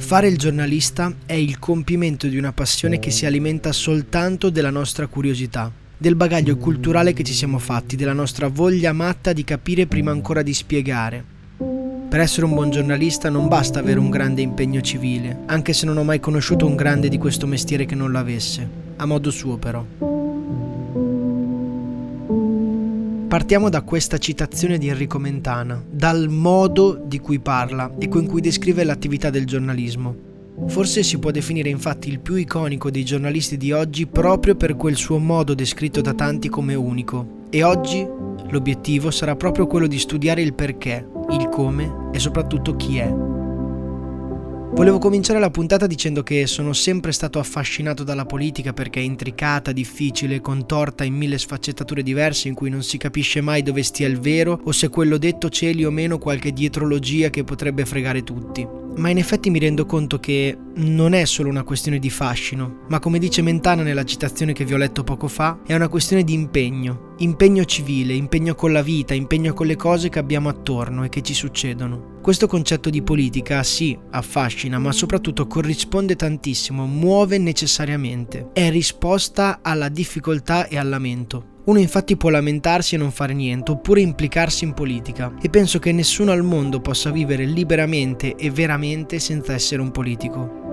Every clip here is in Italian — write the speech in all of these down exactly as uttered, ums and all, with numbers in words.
Fare il giornalista è il compimento di una passione che si alimenta soltanto della nostra curiosità, del bagaglio culturale che ci siamo fatti, della nostra voglia matta di capire prima ancora di spiegare. Per essere un buon giornalista non basta avere un grande impegno civile, anche se non ho mai conosciuto un grande di questo mestiere che non l'avesse, a modo suo però. Partiamo da questa citazione di Enrico Mentana, dal modo di cui parla e con cui descrive l'attività del giornalismo. Forse si può definire infatti il più iconico dei giornalisti di oggi proprio per quel suo modo descritto da tanti come unico. E oggi l'obiettivo sarà proprio quello di studiare il perché, il come e soprattutto chi è. Volevo cominciare la puntata dicendo che sono sempre stato affascinato dalla politica perché è intricata, difficile, contorta in mille sfaccettature diverse in cui non si capisce mai dove stia il vero o se quello detto celi o meno qualche dietrologia che potrebbe fregare tutti. Ma in effetti mi rendo conto che non è solo una questione di fascino, ma come dice Mentana nella citazione che vi ho letto poco fa, è una questione di impegno, impegno civile, impegno con la vita, impegno con le cose che abbiamo attorno e che ci succedono. Questo concetto di politica sì, affascina, ma soprattutto corrisponde tantissimo, muove necessariamente, è risposta alla difficoltà e al lamento. Uno infatti può lamentarsi e non fare niente, oppure implicarsi in politica. E penso che nessuno al mondo possa vivere liberamente e veramente senza essere un politico.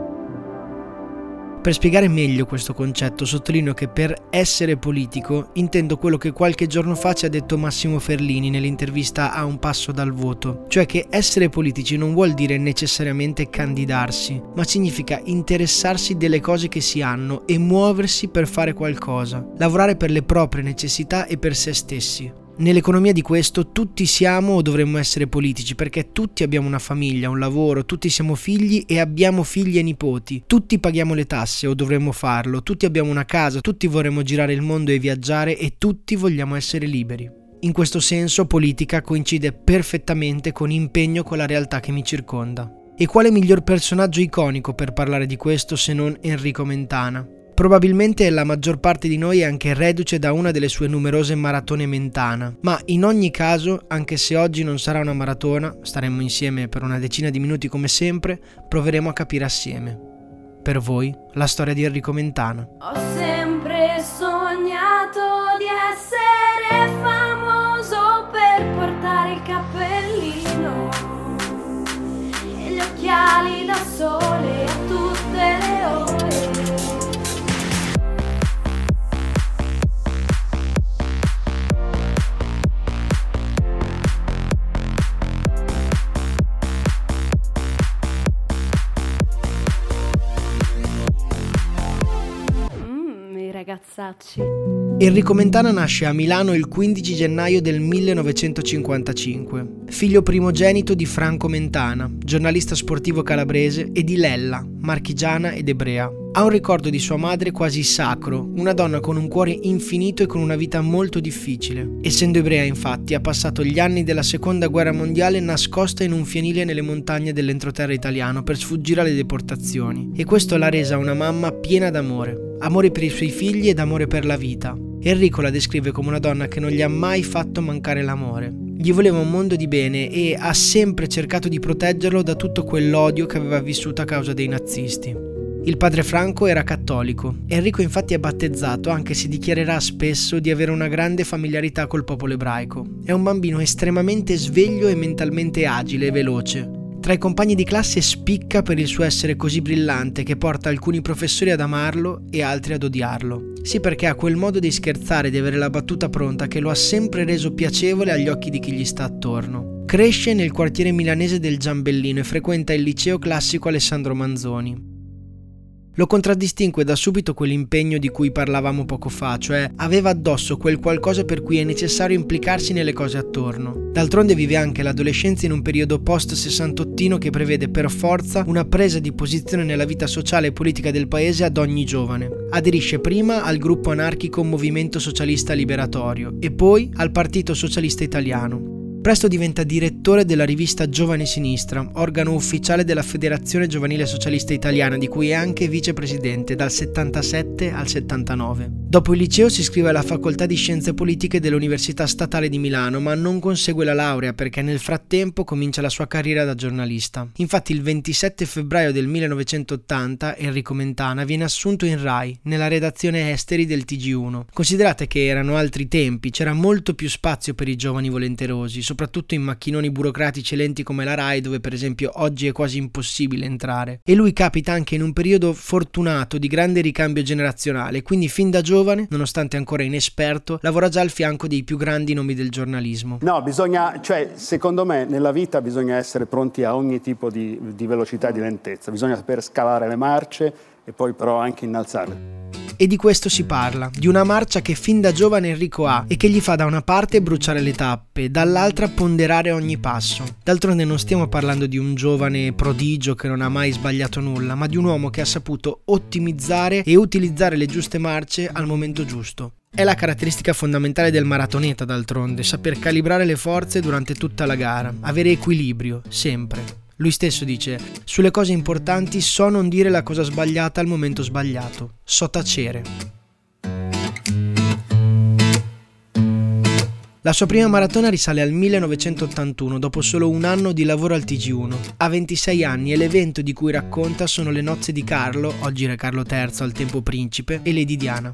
Per spiegare meglio questo concetto, sottolineo che per essere politico intendo quello che qualche giorno fa ci ha detto Massimo Ferlini nell'intervista a Un Passo dal Voto, cioè che essere politici non vuol dire necessariamente candidarsi, ma significa interessarsi delle cose che si hanno e muoversi per fare qualcosa, lavorare per le proprie necessità e per se stessi. Nell'economia di questo tutti siamo o dovremmo essere politici perché tutti abbiamo una famiglia, un lavoro, tutti siamo figli e abbiamo figli e nipoti, tutti paghiamo le tasse o dovremmo farlo, tutti abbiamo una casa, tutti vorremmo girare il mondo e viaggiare e tutti vogliamo essere liberi. In questo senso politica coincide perfettamente con impegno con la realtà che mi circonda. E quale miglior personaggio iconico per parlare di questo se non Enrico Mentana? Probabilmente la maggior parte di noi è anche reduce da una delle sue numerose maratone Mentana, ma in ogni caso, anche se oggi non sarà una maratona, staremo insieme per una decina di minuti come sempre, proveremo a capire assieme. Per voi, la storia di Enrico Mentana. Ho sempre sognato di essere famoso per portare il cappellino e gli occhiali da sole a tutte le ore. Enrico Mentana nasce a Milano il quindici gennaio del millenovecentocinquantacinque, figlio primogenito di Franco Mentana, giornalista sportivo calabrese, e di Lella, marchigiana ed ebrea. Ha un ricordo di sua madre quasi sacro, una donna con un cuore infinito e con una vita molto difficile. Essendo ebrea, infatti, ha passato gli anni della seconda guerra mondiale nascosta in un fienile nelle montagne dell'entroterra italiano per sfuggire alle deportazioni, e questo l'ha resa una mamma piena d'amore. Amore per i suoi figli ed amore per la vita. Enrico la descrive come una donna che non gli ha mai fatto mancare l'amore. Gli voleva un mondo di bene e ha sempre cercato di proteggerlo da tutto quell'odio che aveva vissuto a causa dei nazisti. Il padre Franco era cattolico. Enrico infatti è battezzato, anche se dichiarerà spesso di avere una grande familiarità col popolo ebraico. È un bambino estremamente sveglio e mentalmente agile e veloce. Tra i compagni di classe spicca per il suo essere così brillante che porta alcuni professori ad amarlo e altri ad odiarlo. Sì, perché ha quel modo di scherzare e di avere la battuta pronta che lo ha sempre reso piacevole agli occhi di chi gli sta attorno. Cresce nel quartiere milanese del Giambellino e frequenta il liceo classico Alessandro Manzoni. Lo contraddistingue da subito quell'impegno di cui parlavamo poco fa, cioè aveva addosso quel qualcosa per cui è necessario implicarsi nelle cose attorno. D'altronde vive anche l'adolescenza in un periodo post-sessantottino che prevede per forza una presa di posizione nella vita sociale e politica del paese ad ogni giovane. Aderisce prima al gruppo anarchico Movimento Socialista Liberatorio e poi al Partito Socialista Italiano. Presto diventa direttore della rivista Giovane Sinistra, organo ufficiale della Federazione Giovanile Socialista Italiana, di cui è anche vicepresidente dal settantasette al settantanove. Dopo il liceo si iscrive alla Facoltà di Scienze Politiche dell'Università Statale di Milano, ma non consegue la laurea perché nel frattempo comincia la sua carriera da giornalista. Infatti il ventisette febbraio del millenovecentottanta Enrico Mentana viene assunto in Rai, nella redazione esteri del T G uno. Considerate che erano altri tempi, c'era molto più spazio per i giovani volenterosi, soprattutto in macchinoni burocratici lenti come la Rai, dove per esempio oggi è quasi impossibile entrare. E lui capita anche in un periodo fortunato di grande ricambio generazionale, quindi fin da giovane, nonostante ancora inesperto, lavora già al fianco dei più grandi nomi del giornalismo. No, bisogna, cioè, secondo me nella vita bisogna essere pronti a ogni tipo di, di velocità e di lentezza, bisogna saper scalare le marce e poi però anche innalzarle. E di questo si parla, di una marcia che fin da giovane Enrico ha e che gli fa da una parte bruciare le tappe, dall'altra ponderare ogni passo. D'altronde non stiamo parlando di un giovane prodigio che non ha mai sbagliato nulla, ma di un uomo che ha saputo ottimizzare e utilizzare le giuste marce al momento giusto. È la caratteristica fondamentale del maratoneta, d'altronde, saper calibrare le forze durante tutta la gara, avere equilibrio, sempre. Lui stesso dice: sulle cose importanti so non dire la cosa sbagliata al momento sbagliato, so tacere. La sua prima maratona risale al millenovecentottantuno, dopo solo un anno di lavoro al T G uno. Ha ventisei anni e l'evento di cui racconta sono le nozze di Carlo, oggi re Carlo terzo, al tempo principe, e Lady Diana.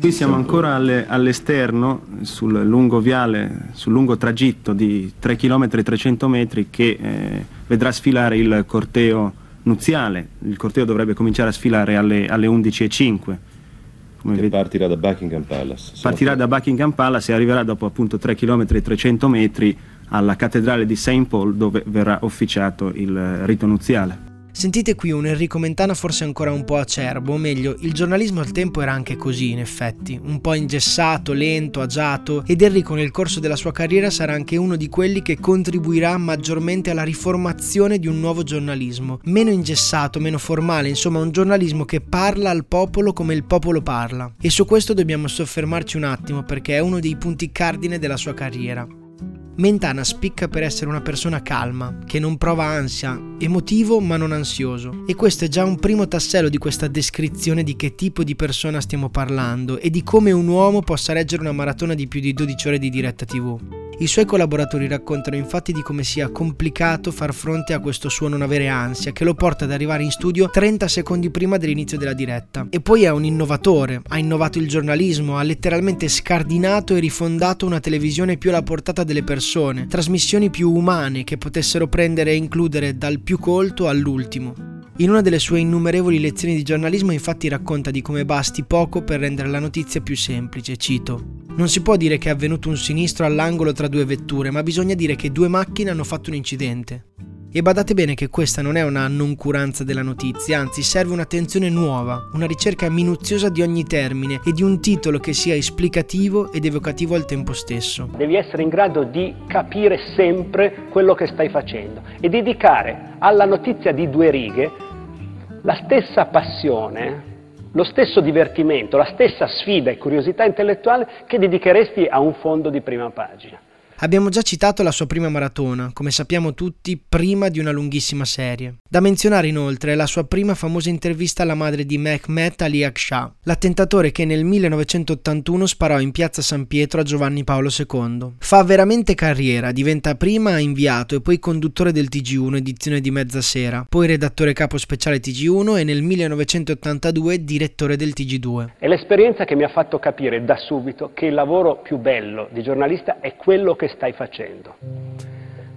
Qui siamo ancora alle, all'esterno, sul lungo viale, sul lungo tragitto di tre chilometri e trecento metri che eh, vedrà sfilare il corteo nuziale. Il corteo dovrebbe cominciare a sfilare alle, alle undici e zero cinque. Come che ved- partirà da Buckingham Palace. Partirà da Buckingham Palace e arriverà dopo appunto tre chilometri e trecento metri alla cattedrale di Saint Paul, dove verrà officiato il rito nuziale. Sentite qui un Enrico Mentana forse ancora un po' acerbo, o meglio, il giornalismo al tempo era anche così in effetti, un po' ingessato, lento, agiato, ed Enrico nel corso della sua carriera sarà anche uno di quelli che contribuirà maggiormente alla riformazione di un nuovo giornalismo, meno ingessato, meno formale, insomma un giornalismo che parla al popolo come il popolo parla. E su questo dobbiamo soffermarci un attimo perché è uno dei punti cardine della sua carriera. Mentana spicca per essere una persona calma, che non prova ansia, emotivo ma non ansioso. E questo è già un primo tassello di questa descrizione di che tipo di persona stiamo parlando e di come un uomo possa reggere una maratona di più di dodici ore di diretta tivù. I suoi collaboratori raccontano infatti di come sia complicato far fronte a questo suo non avere ansia, che lo porta ad arrivare in studio trenta secondi prima dell'inizio della diretta. E poi è un innovatore, ha innovato il giornalismo, ha letteralmente scardinato e rifondato una televisione più alla portata delle persone, trasmissioni più umane che potessero prendere e includere dal più colto all'ultimo. In una delle sue innumerevoli lezioni di giornalismo infatti racconta di come basti poco per rendere la notizia più semplice, cito: non si può dire che è avvenuto un sinistro all'angolo tra due vetture, ma bisogna dire che due macchine hanno fatto un incidente. E badate bene che questa non è una noncuranza della notizia, anzi serve un'attenzione nuova, una ricerca minuziosa di ogni termine e di un titolo che sia esplicativo ed evocativo al tempo stesso. Devi essere in grado di capire sempre quello che stai facendo e dedicare alla notizia di due righe la stessa passione, lo stesso divertimento, la stessa sfida e curiosità intellettuale che dedicheresti a un fondo di prima pagina. Abbiamo già citato la sua prima maratona, come sappiamo tutti, prima di una lunghissima serie. Da menzionare inoltre è la sua prima famosa intervista alla madre di Mehmet Ali Ağca, l'attentatore che nel millenovecentottantuno sparò in piazza San Pietro a Giovanni Paolo secondo. Fa veramente carriera, diventa prima inviato e poi conduttore del T G uno edizione di mezzasera, poi redattore capo speciale T G uno e nel millenovecentottantadue direttore del T G due. È l'esperienza che mi ha fatto capire da subito che il lavoro più bello di giornalista è quello che stai facendo.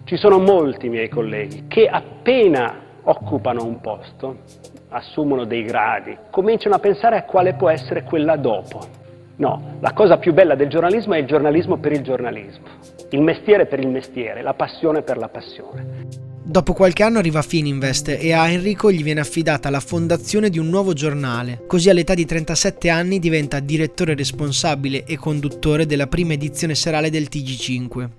Ci sono molti miei colleghi che appena occupano un posto, assumono dei gradi, cominciano a pensare a quale può essere quella dopo. No, la cosa più bella del giornalismo è il giornalismo per il giornalismo, il mestiere per il mestiere, la passione per la passione. Dopo qualche anno arriva Fininvest e a Enrico gli viene affidata la fondazione di un nuovo giornale, così all'età di trentasette anni diventa direttore responsabile e conduttore della prima edizione serale del T G cinque.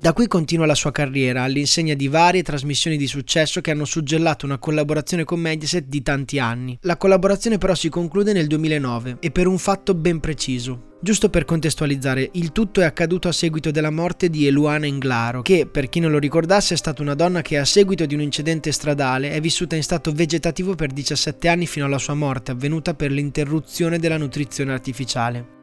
Da qui continua la sua carriera all'insegna di varie trasmissioni di successo che hanno suggellato una collaborazione con Mediaset di tanti anni. La collaborazione però si conclude nel duemilanove e per un fatto ben preciso. Giusto per contestualizzare, il tutto è accaduto a seguito della morte di Eluana Englaro, che, per chi non lo ricordasse, è stata una donna che a seguito di un incidente stradale è vissuta in stato vegetativo per diciassette anni fino alla sua morte, avvenuta per l'interruzione della nutrizione artificiale.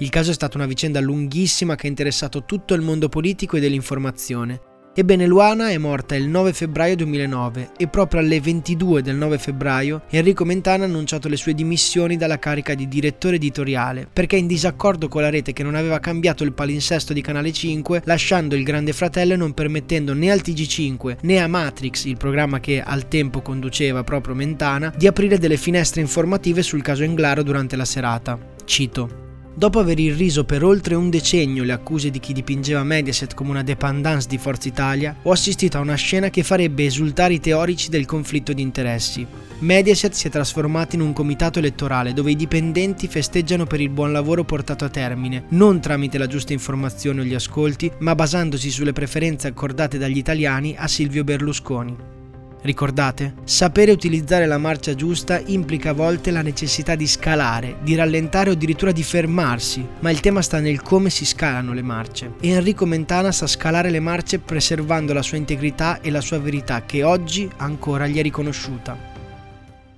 Il caso è stata una vicenda lunghissima che ha interessato tutto il mondo politico e dell'informazione. Ebbene, Eluana è morta il nove febbraio duemilanove e proprio alle ventidue del nove febbraio Enrico Mentana ha annunciato le sue dimissioni dalla carica di direttore editoriale perché in disaccordo con la rete che non aveva cambiato il palinsesto di Canale cinque, lasciando il Grande Fratello e non permettendo né al T G cinque né a Matrix, il programma che al tempo conduceva proprio Mentana, di aprire delle finestre informative sul caso Englaro durante la serata. Cito. Dopo aver irriso per oltre un decennio le accuse di chi dipingeva Mediaset come una dépendance di Forza Italia, ho assistito a una scena che farebbe esultare i teorici del conflitto di interessi. Mediaset si è trasformata in un comitato elettorale dove i dipendenti festeggiano per il buon lavoro portato a termine, non tramite la giusta informazione o gli ascolti, ma basandosi sulle preferenze accordate dagli italiani a Silvio Berlusconi. Ricordate? Sapere utilizzare la marcia giusta implica a volte la necessità di scalare, di rallentare o addirittura di fermarsi, ma il tema sta nel come si scalano le marce. E Enrico Mentana sa scalare le marce preservando la sua integrità e la sua verità che oggi ancora gli è riconosciuta.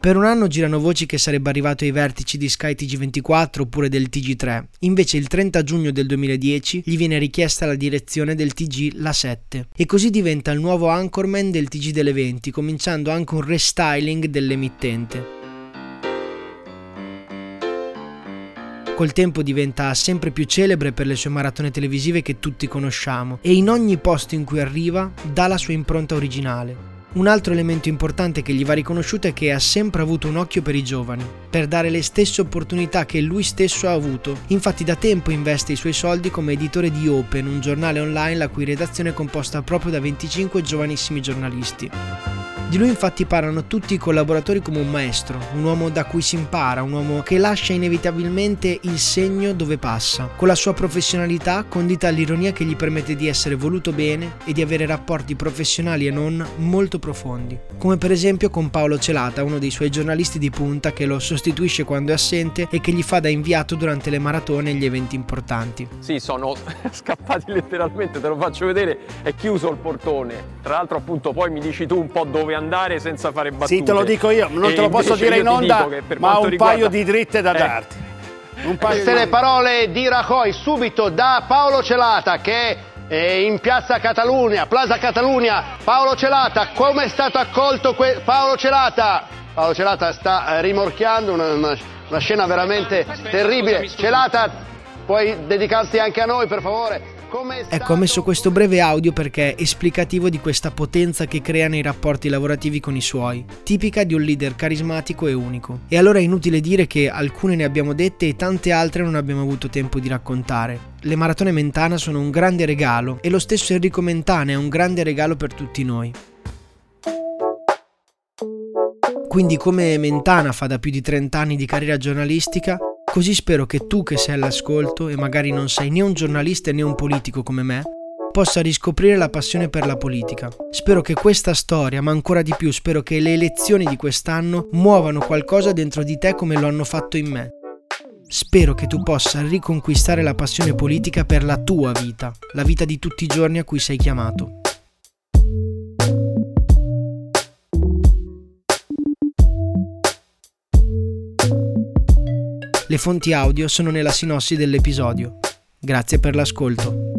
Per un anno girano voci che sarebbe arrivato ai vertici di Sky T G ventiquattro oppure del T G tre, invece il trenta giugno del duemiladieci gli viene richiesta la direzione del T G La sette e così diventa il nuovo anchorman del T G delle venti, cominciando anche un restyling dell'emittente. Col tempo diventa sempre più celebre per le sue maratone televisive che tutti conosciamo e in ogni posto in cui arriva dà la sua impronta originale. Un altro elemento importante che gli va riconosciuto è che ha sempre avuto un occhio per i giovani, per dare le stesse opportunità che lui stesso ha avuto. Infatti da tempo investe i suoi soldi come editore di Open, un giornale online la cui redazione è composta proprio da venticinque giovanissimi giornalisti. Di lui infatti parlano tutti i collaboratori come un maestro, un uomo da cui si impara, un uomo che lascia inevitabilmente il segno dove passa, con la sua professionalità condita all'ironia che gli permette di essere voluto bene e di avere rapporti professionali e non molto profondi, come per esempio con Paolo Celata, uno dei suoi giornalisti di punta che lo sostituisce quando è assente e che gli fa da inviato durante le maratone e gli eventi importanti. Sì, sono scappati letteralmente, te lo faccio vedere, è chiuso il portone, tra l'altro appunto poi mi dici tu un po' dove andare senza fare battute. Sì, te lo dico io, non e te lo posso dire in onda, ma ho un riguarda... paio di dritte da eh. darti. Un paio Queste di... le parole di Rajoy subito da Paolo Celata che è in piazza Catalunia, Plaza Catalunia. Paolo Celata, come è stato accolto que... Paolo Celata? Paolo Celata sta rimorchiando, una, una, una scena veramente terribile. Celata, puoi dedicarti anche a noi per favore? Ecco, ho messo questo breve audio perché è esplicativo di questa potenza che crea nei rapporti lavorativi con i suoi, tipica di un leader carismatico e unico. E allora è inutile dire che alcune ne abbiamo dette e tante altre non abbiamo avuto tempo di raccontare. Le maratone Mentana sono un grande regalo e lo stesso Enrico Mentana è un grande regalo per tutti noi. Quindi come Mentana fa da più di trent'anni di carriera giornalistica, così spero che tu che sei all'ascolto e magari non sei né un giornalista né un politico come me, possa riscoprire la passione per la politica. Spero che questa storia, ma ancora di più spero che le elezioni di quest'anno muovano qualcosa dentro di te come lo hanno fatto in me. Spero che tu possa riconquistare la passione politica per la tua vita, la vita di tutti i giorni a cui sei chiamato. Le fonti audio sono nella sinossi dell'episodio. Grazie per l'ascolto.